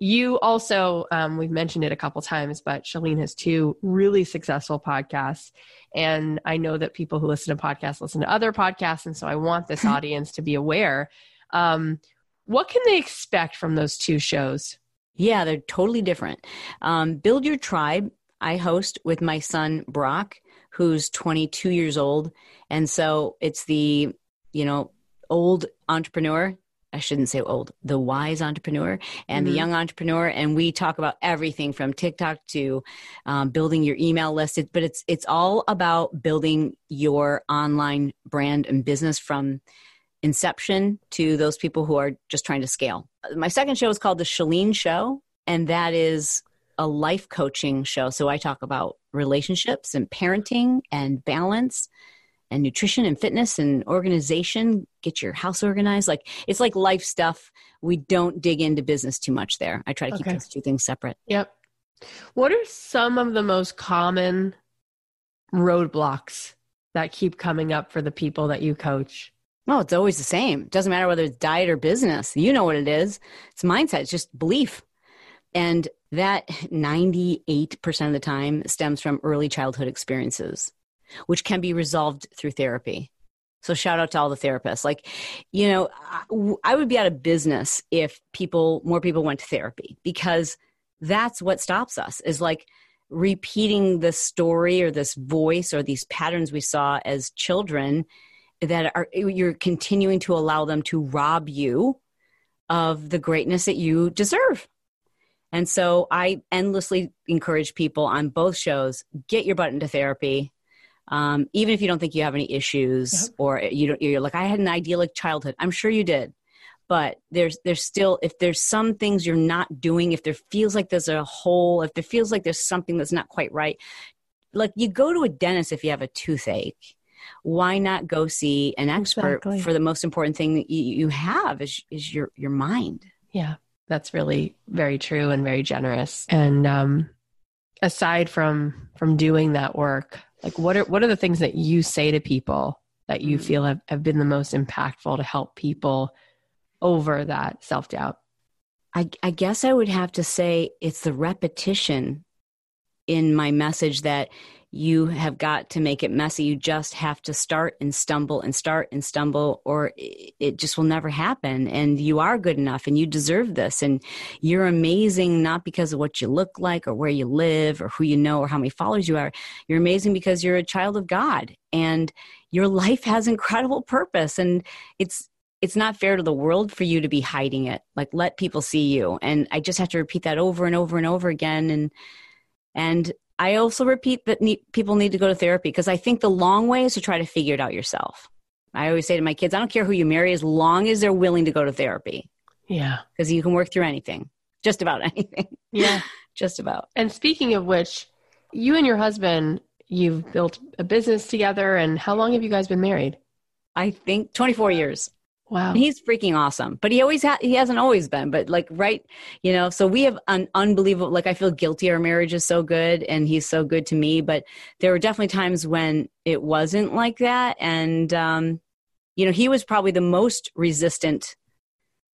You also, we've mentioned it a couple times, but Chalene has two really successful podcasts. And I know that people who listen to podcasts listen to other podcasts. And so I want this audience to be aware. What can they expect from those two shows? Yeah, they're totally different. Build Your Tribe, I host with my son, Brock, who's 22 years old. And so it's the, you know, old entrepreneur. I shouldn't say old, the wise entrepreneur and the young entrepreneur. And we talk about everything from TikTok to building your email list. But it's all about building your online brand and business from inception to those people who are just trying to scale. My second show is called The Chalene Show. And that is a life coaching show. So I talk about relationships and parenting and balance and nutrition and fitness and organization, get your house organized. Like it's like life stuff. We don't dig into business too much there. I try to keep those two things separate. Yep. What are some of the most common roadblocks that keep coming up for the people that you coach? Oh, it's always the same. It doesn't matter whether it's diet or business. You know what it is. It's mindset. It's just belief. And that 98% of the time stems from early childhood experiences, which can be resolved through therapy. So shout out to all the therapists. Like, you know, I would be out of business if more people went to therapy, because that's what stops us, is like repeating this story or this voice or these patterns we saw as children that you're continuing to allow them to rob you of the greatness that you deserve. And so I endlessly encourage people on both shows, get your butt into therapy. Even if you don't think you have any issues or you're like, I had an idyllic childhood. I'm sure you did, but there's still, if there's some things you're not doing, if there feels like there's a hole, if there feels like there's something that's not quite right, like you go to a dentist if you have a toothache, why not go see an expert for the most important thing that you have is your mind. Yeah. That's really very true and very generous. And, aside from doing that work, like what are the things that you say to people that you feel have been the most impactful to help people over that self-doubt? I guess I would have to say it's the repetition in my message that you have got to make it messy. You just have to start and stumble or it just will never happen. And you are good enough and you deserve this. And you're amazing, not because of what you look like or where you live or who you know or how many followers you are. You're amazing because you're a child of God and your life has incredible purpose. And it's not fair to the world for you to be hiding it. Like, let people see you. And I just have to repeat that over and over and over again. And I also repeat that people need to go to therapy, because I think the long way is to try to figure it out yourself. I always say to my kids, I don't care who you marry as long as they're willing to go to therapy. Yeah. Because you can work through anything, just about anything. Yeah. Just about. And speaking of which, you and your husband, you've built a business together. And how long have you guys been married? I think 24 years. Wow. And he's freaking awesome, but he hasn't always been, but like, right. You know, so we have an unbelievable, like, I feel guilty. Our marriage is so good and he's so good to me, but there were definitely times when it wasn't like that. And, you know, he was probably the most resistant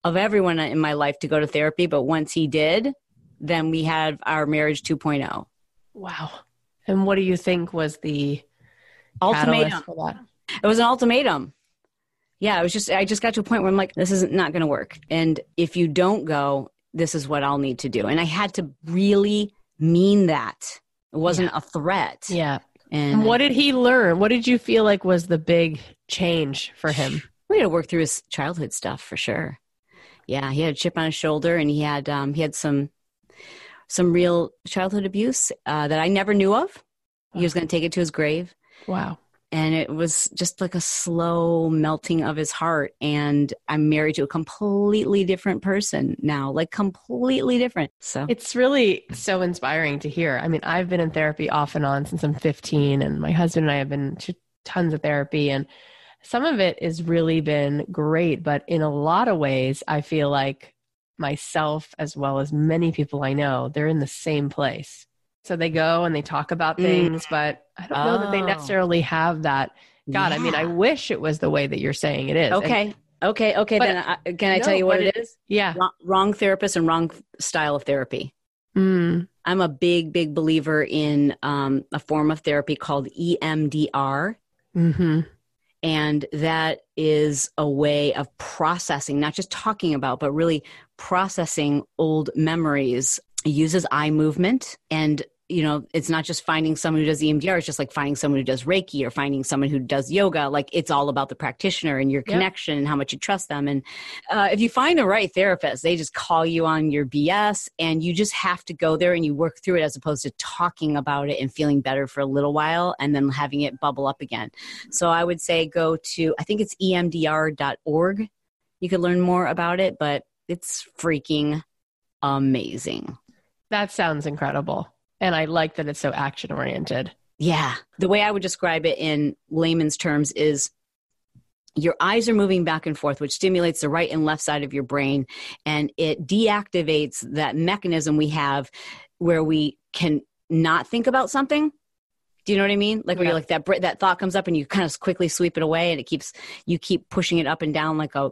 of everyone in my life to go to therapy. But once he did, then we had our marriage 2.0. Wow. And what do you think was the ultimatum for that? It was an ultimatum. Yeah, I just got to a point where I'm like, this is not going to work. And if you don't go, this is what I'll need to do. And I had to really mean that. It wasn't a threat. Yeah. And what did he learn? What did you feel like was the big change for him? We had to work through his childhood stuff for sure. Yeah. He had a chip on his shoulder and he had some real childhood abuse that I never knew of. He was going to take it to his grave. Wow. And it was just like a slow melting of his heart. And I'm married to a completely different person now, like completely different. So it's really so inspiring to hear. I mean, I've been in therapy off and on since I'm 15, and my husband and I have been to tons of therapy, and some of it has really been great. But in a lot of ways, I feel like myself, as well as many people I know, they're in the same place. So they go and they talk about things, but I don't know that they necessarily have that. God, yeah. I mean, I wish it was the way that you're saying it is. Okay. Then I tell you what it is? Yeah. Wrong therapist and wrong style of therapy. Mm. I'm a big believer in a form of therapy called EMDR. Mm-hmm. And that is a way of processing, not just talking about, but really processing old memories. It uses eye movement, and you know, it's not just finding someone who does EMDR. It's just like finding someone who does Reiki or finding someone who does yoga. Like, it's all about the practitioner and your connection and how much you trust them. And if you find the right therapist, they just call you on your BS, and you just have to go there and you work through it, as opposed to talking about it and feeling better for a little while and then having it bubble up again. So I would say go to, I think it's EMDR.org. You could learn more about it, but it's freaking amazing. That sounds incredible. And I like that it's so action-oriented. Yeah. The way I would describe it in layman's terms is your eyes are moving back and forth, which stimulates the right and left side of your brain. And it deactivates that mechanism we have where we can not think about something. Do you know what I mean? Like, where you're like that thought comes up and you kind of quickly sweep it away, and it you keep pushing it up and down like a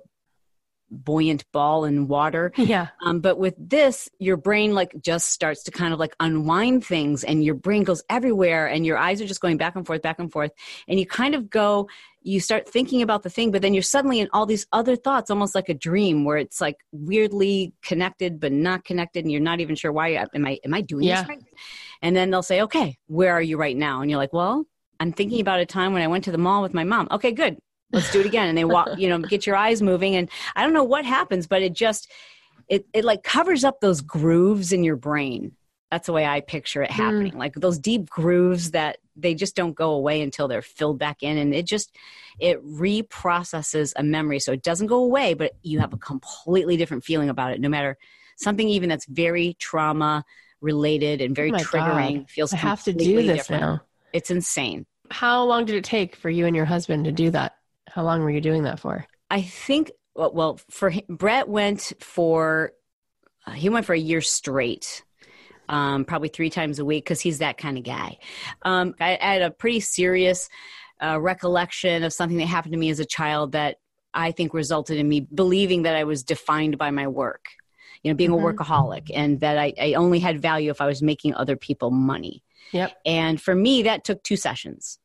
buoyant ball in water. Yeah. But with this, your brain like just starts to kind of like unwind things, and your brain goes everywhere, and your eyes are just going back and forth, and you kind of go, you start thinking about the thing, but then you're suddenly in all these other thoughts, almost like a dream where it's like weirdly connected, but not connected. And you're not even sure why. Am I doing this right? And then they'll say, okay, where are you right now? And you're like, well, I'm thinking about a time when I went to the mall with my mom. Okay, good. Let's do it again. And they walk, you know, get your eyes moving. And I don't know what happens, but it just, it like covers up those grooves in your brain. That's the way I picture it happening. Like those deep grooves that they just don't go away until they're filled back in. And it reprocesses a memory. So it doesn't go away, but you have a completely different feeling about it. No matter something, even that's very trauma related and very triggering, feels completely different. I have to do this now. It's insane. How long did it take for you and your husband to do that? How long were you doing that for? I think, well, for him, Brett went for a year straight, probably 3 times a week, because he's that kind of guy. I had a pretty serious recollection of something that happened to me as a child that I think resulted in me believing that I was defined by my work, you know, being a workaholic, and that I only had value if I was making other people money. Yep. And for me, that took 2 sessions.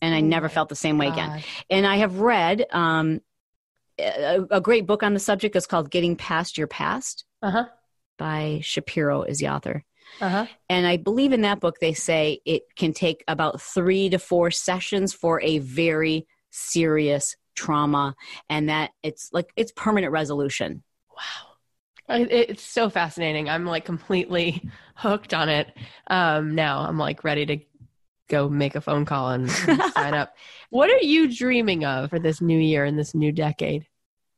And I never felt the same way again. And I have read a great book on the subject. It's called Getting Past Your Past by Shapiro is the author. And I believe in that book, they say it can take about 3 to 4 sessions for a very serious trauma, and that it's permanent resolution. Wow. It's so fascinating. I'm like completely hooked on it. Now I'm like ready to go make a phone call and sign up. What are you dreaming of for this new year and this new decade?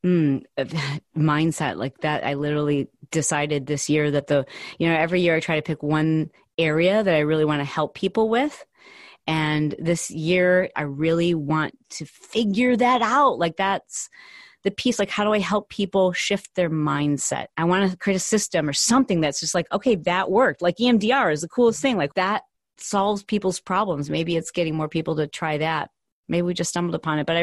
Mindset like that. I literally decided this year that every year I try to pick one area that I really want to help people with. And this year I really want to figure that out. Like, that's the piece. Like, how do I help people shift their mindset? I want to create a system or something that's just like, okay, that worked. Like EMDR is the coolest thing. Like, that solves people's problems. Maybe it's getting more people to try that. Maybe we just stumbled upon it. But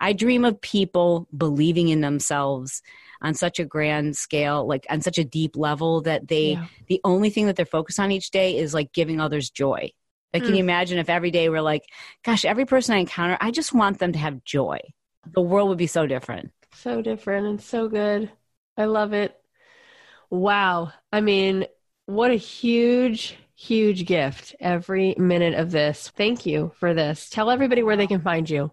I dream of people believing in themselves on such a grand scale, like on such a deep level, that the only thing that they're focused on each day is like giving others joy. Like, can you imagine if every day we're like, gosh, every person I encounter, I just want them to have joy. The world would be so different. So different and so good. I love it. Wow. I mean, what a huge gift, every minute of this. Thank you for this. Tell everybody where they can find you.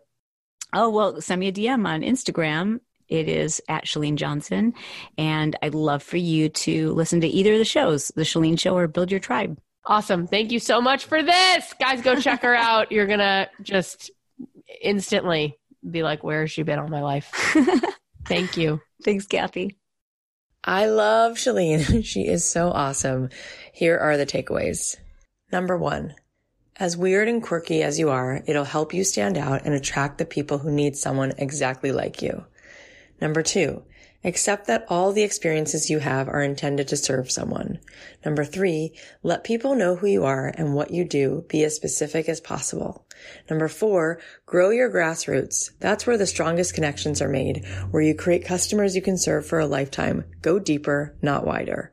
Oh, well, send me a DM on Instagram. It is @Chalene Johnson. And I'd love for you to listen to either of the shows, The Chalene Show or Build Your Tribe. Awesome. Thank you so much for this. Guys, go check her out. You're going to just instantly be like, where has she been all my life? Thank you. Thanks, Kathy. I love Chalene. She is so awesome. Here are the takeaways. Number one, as weird and quirky as you are, it'll help you stand out and attract the people who need someone exactly like you. Number two, accept that all the experiences you have are intended to serve someone. Number three, let people know who you are and what you do. Be as specific as possible. Number four, grow your grassroots. That's where the strongest connections are made, where you create customers you can serve for a lifetime. Go deeper, not wider.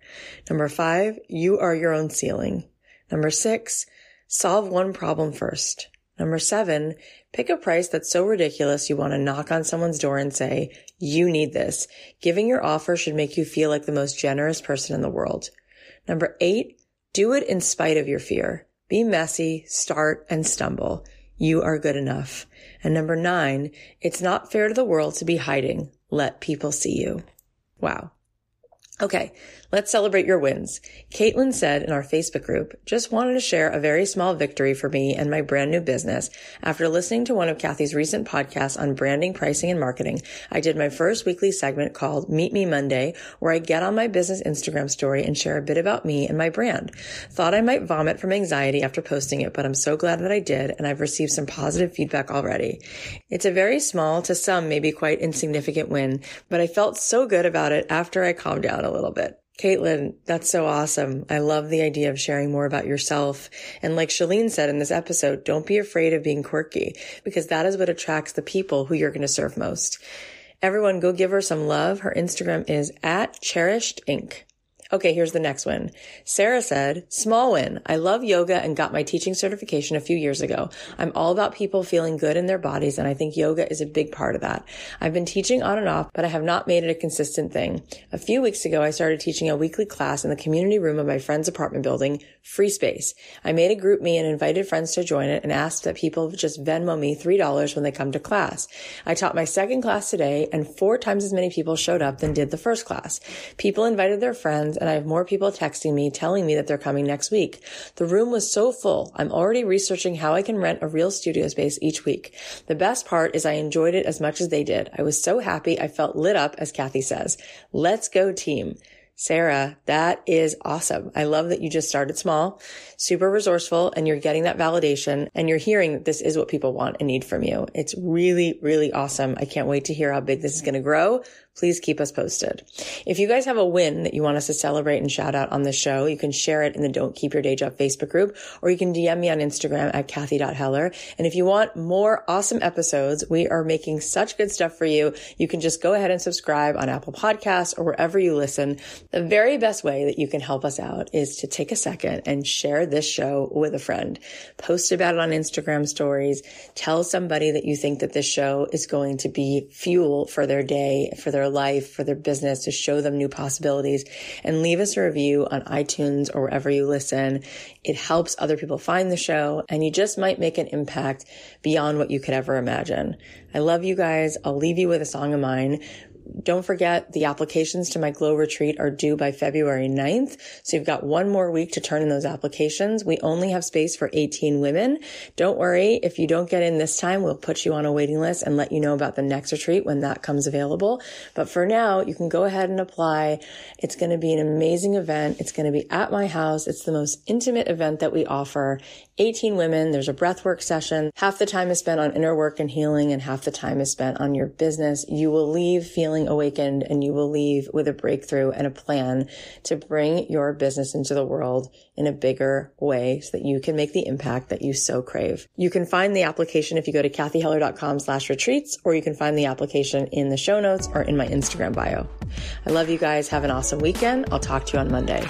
Number five, you are your own ceiling. Number six, solve one problem first. Number seven, pick a price that's so ridiculous you want to knock on someone's door and say, you need this. Giving your offer should make you feel like the most generous person in the world. Number eight, do it in spite of your fear. Be messy, start, and stumble. You are good enough. And number nine, it's not fair to the world to be hiding. Let people see you. Wow. Okay, let's celebrate your wins. Caitlin said in our Facebook group, just wanted to share a very small victory for me and my brand new business. After listening to one of Kathy's recent podcasts on branding, pricing, and marketing, I did my first weekly segment called Meet Me Monday, where I get on my business Instagram story and share a bit about me and my brand. Thought I might vomit from anxiety after posting it, but I'm so glad that I did, and I've received some positive feedback already. It's a very small, to some maybe quite insignificant win, but I felt so good about it after I calmed down a little bit. Caitlin, that's so awesome. I love the idea of sharing more about yourself. And like Chalene said in this episode, don't be afraid of being quirky, because that is what attracts the people who you're going to serve most. Everyone go give her some love. Her Instagram is @cherishedinc. Okay, here's the next win. Sarah said, small win. I love yoga and got my teaching certification a few years ago. I'm all about people feeling good in their bodies, and I think yoga is a big part of that. I've been teaching on and off, but I have not made it a consistent thing. A few weeks ago, I started teaching a weekly class in the community room of my friend's apartment building, free space. I made a group me and invited friends to join it and asked that people just Venmo me $3 when they come to class. I taught my second class today, and 4 times as many people showed up than did the first class. People invited their friends, and I have more people texting me, telling me that they're coming next week. The room was so full. I'm already researching how I can rent a real studio space each week. The best part is I enjoyed it as much as they did. I was so happy. I felt lit up, as Kathy says. Let's go, team. Sarah, that is awesome. I love that you just started small, super resourceful, and you're getting that validation and you're hearing that this is what people want and need from you. It's really, really awesome. I can't wait to hear how big this is going to grow. Please keep us posted. If you guys have a win that you want us to celebrate and shout out on the show, you can share it in the Don't Keep Your Day Job Facebook group, or you can DM me on Instagram @Kathy.Heller. And if you want more awesome episodes, we are making such good stuff for you. You can just go ahead and subscribe on Apple Podcasts or wherever you listen. The very best way that you can help us out is to take a second and share this show with a friend. Post about it on Instagram stories. Tell somebody that you think that this show is going to be fuel for their day, for their life, for their business, to show them new possibilities, and leave us a review on iTunes or wherever you listen. It helps other people find the show, and you just might make an impact beyond what you could ever imagine. I love you guys. I'll leave you with a song of mine. Don't forget, the applications to my Glow Retreat are due by February 9th. So you've got one more week to turn in those applications. We only have space for 18 women. Don't worry. If you don't get in this time, we'll put you on a waiting list and let you know about the next retreat when that comes available. But for now, you can go ahead and apply. It's going to be an amazing event. It's going to be at my house. It's the most intimate event that we offer. 18 women. There's a breathwork session. Half the time is spent on inner work and healing, and half the time is spent on your business. You will leave feeling awakened, and you will leave with a breakthrough and a plan to bring your business into the world in a bigger way so that you can make the impact that you so crave. You can find the application if you go to kathyheller.com/retreats, or you can find the application in the show notes or in my Instagram bio. I love you guys. Have an awesome weekend. I'll talk to you on Monday.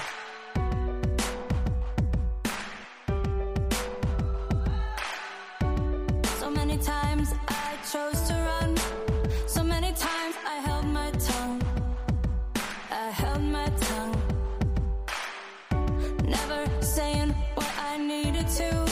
Never saying what I needed to.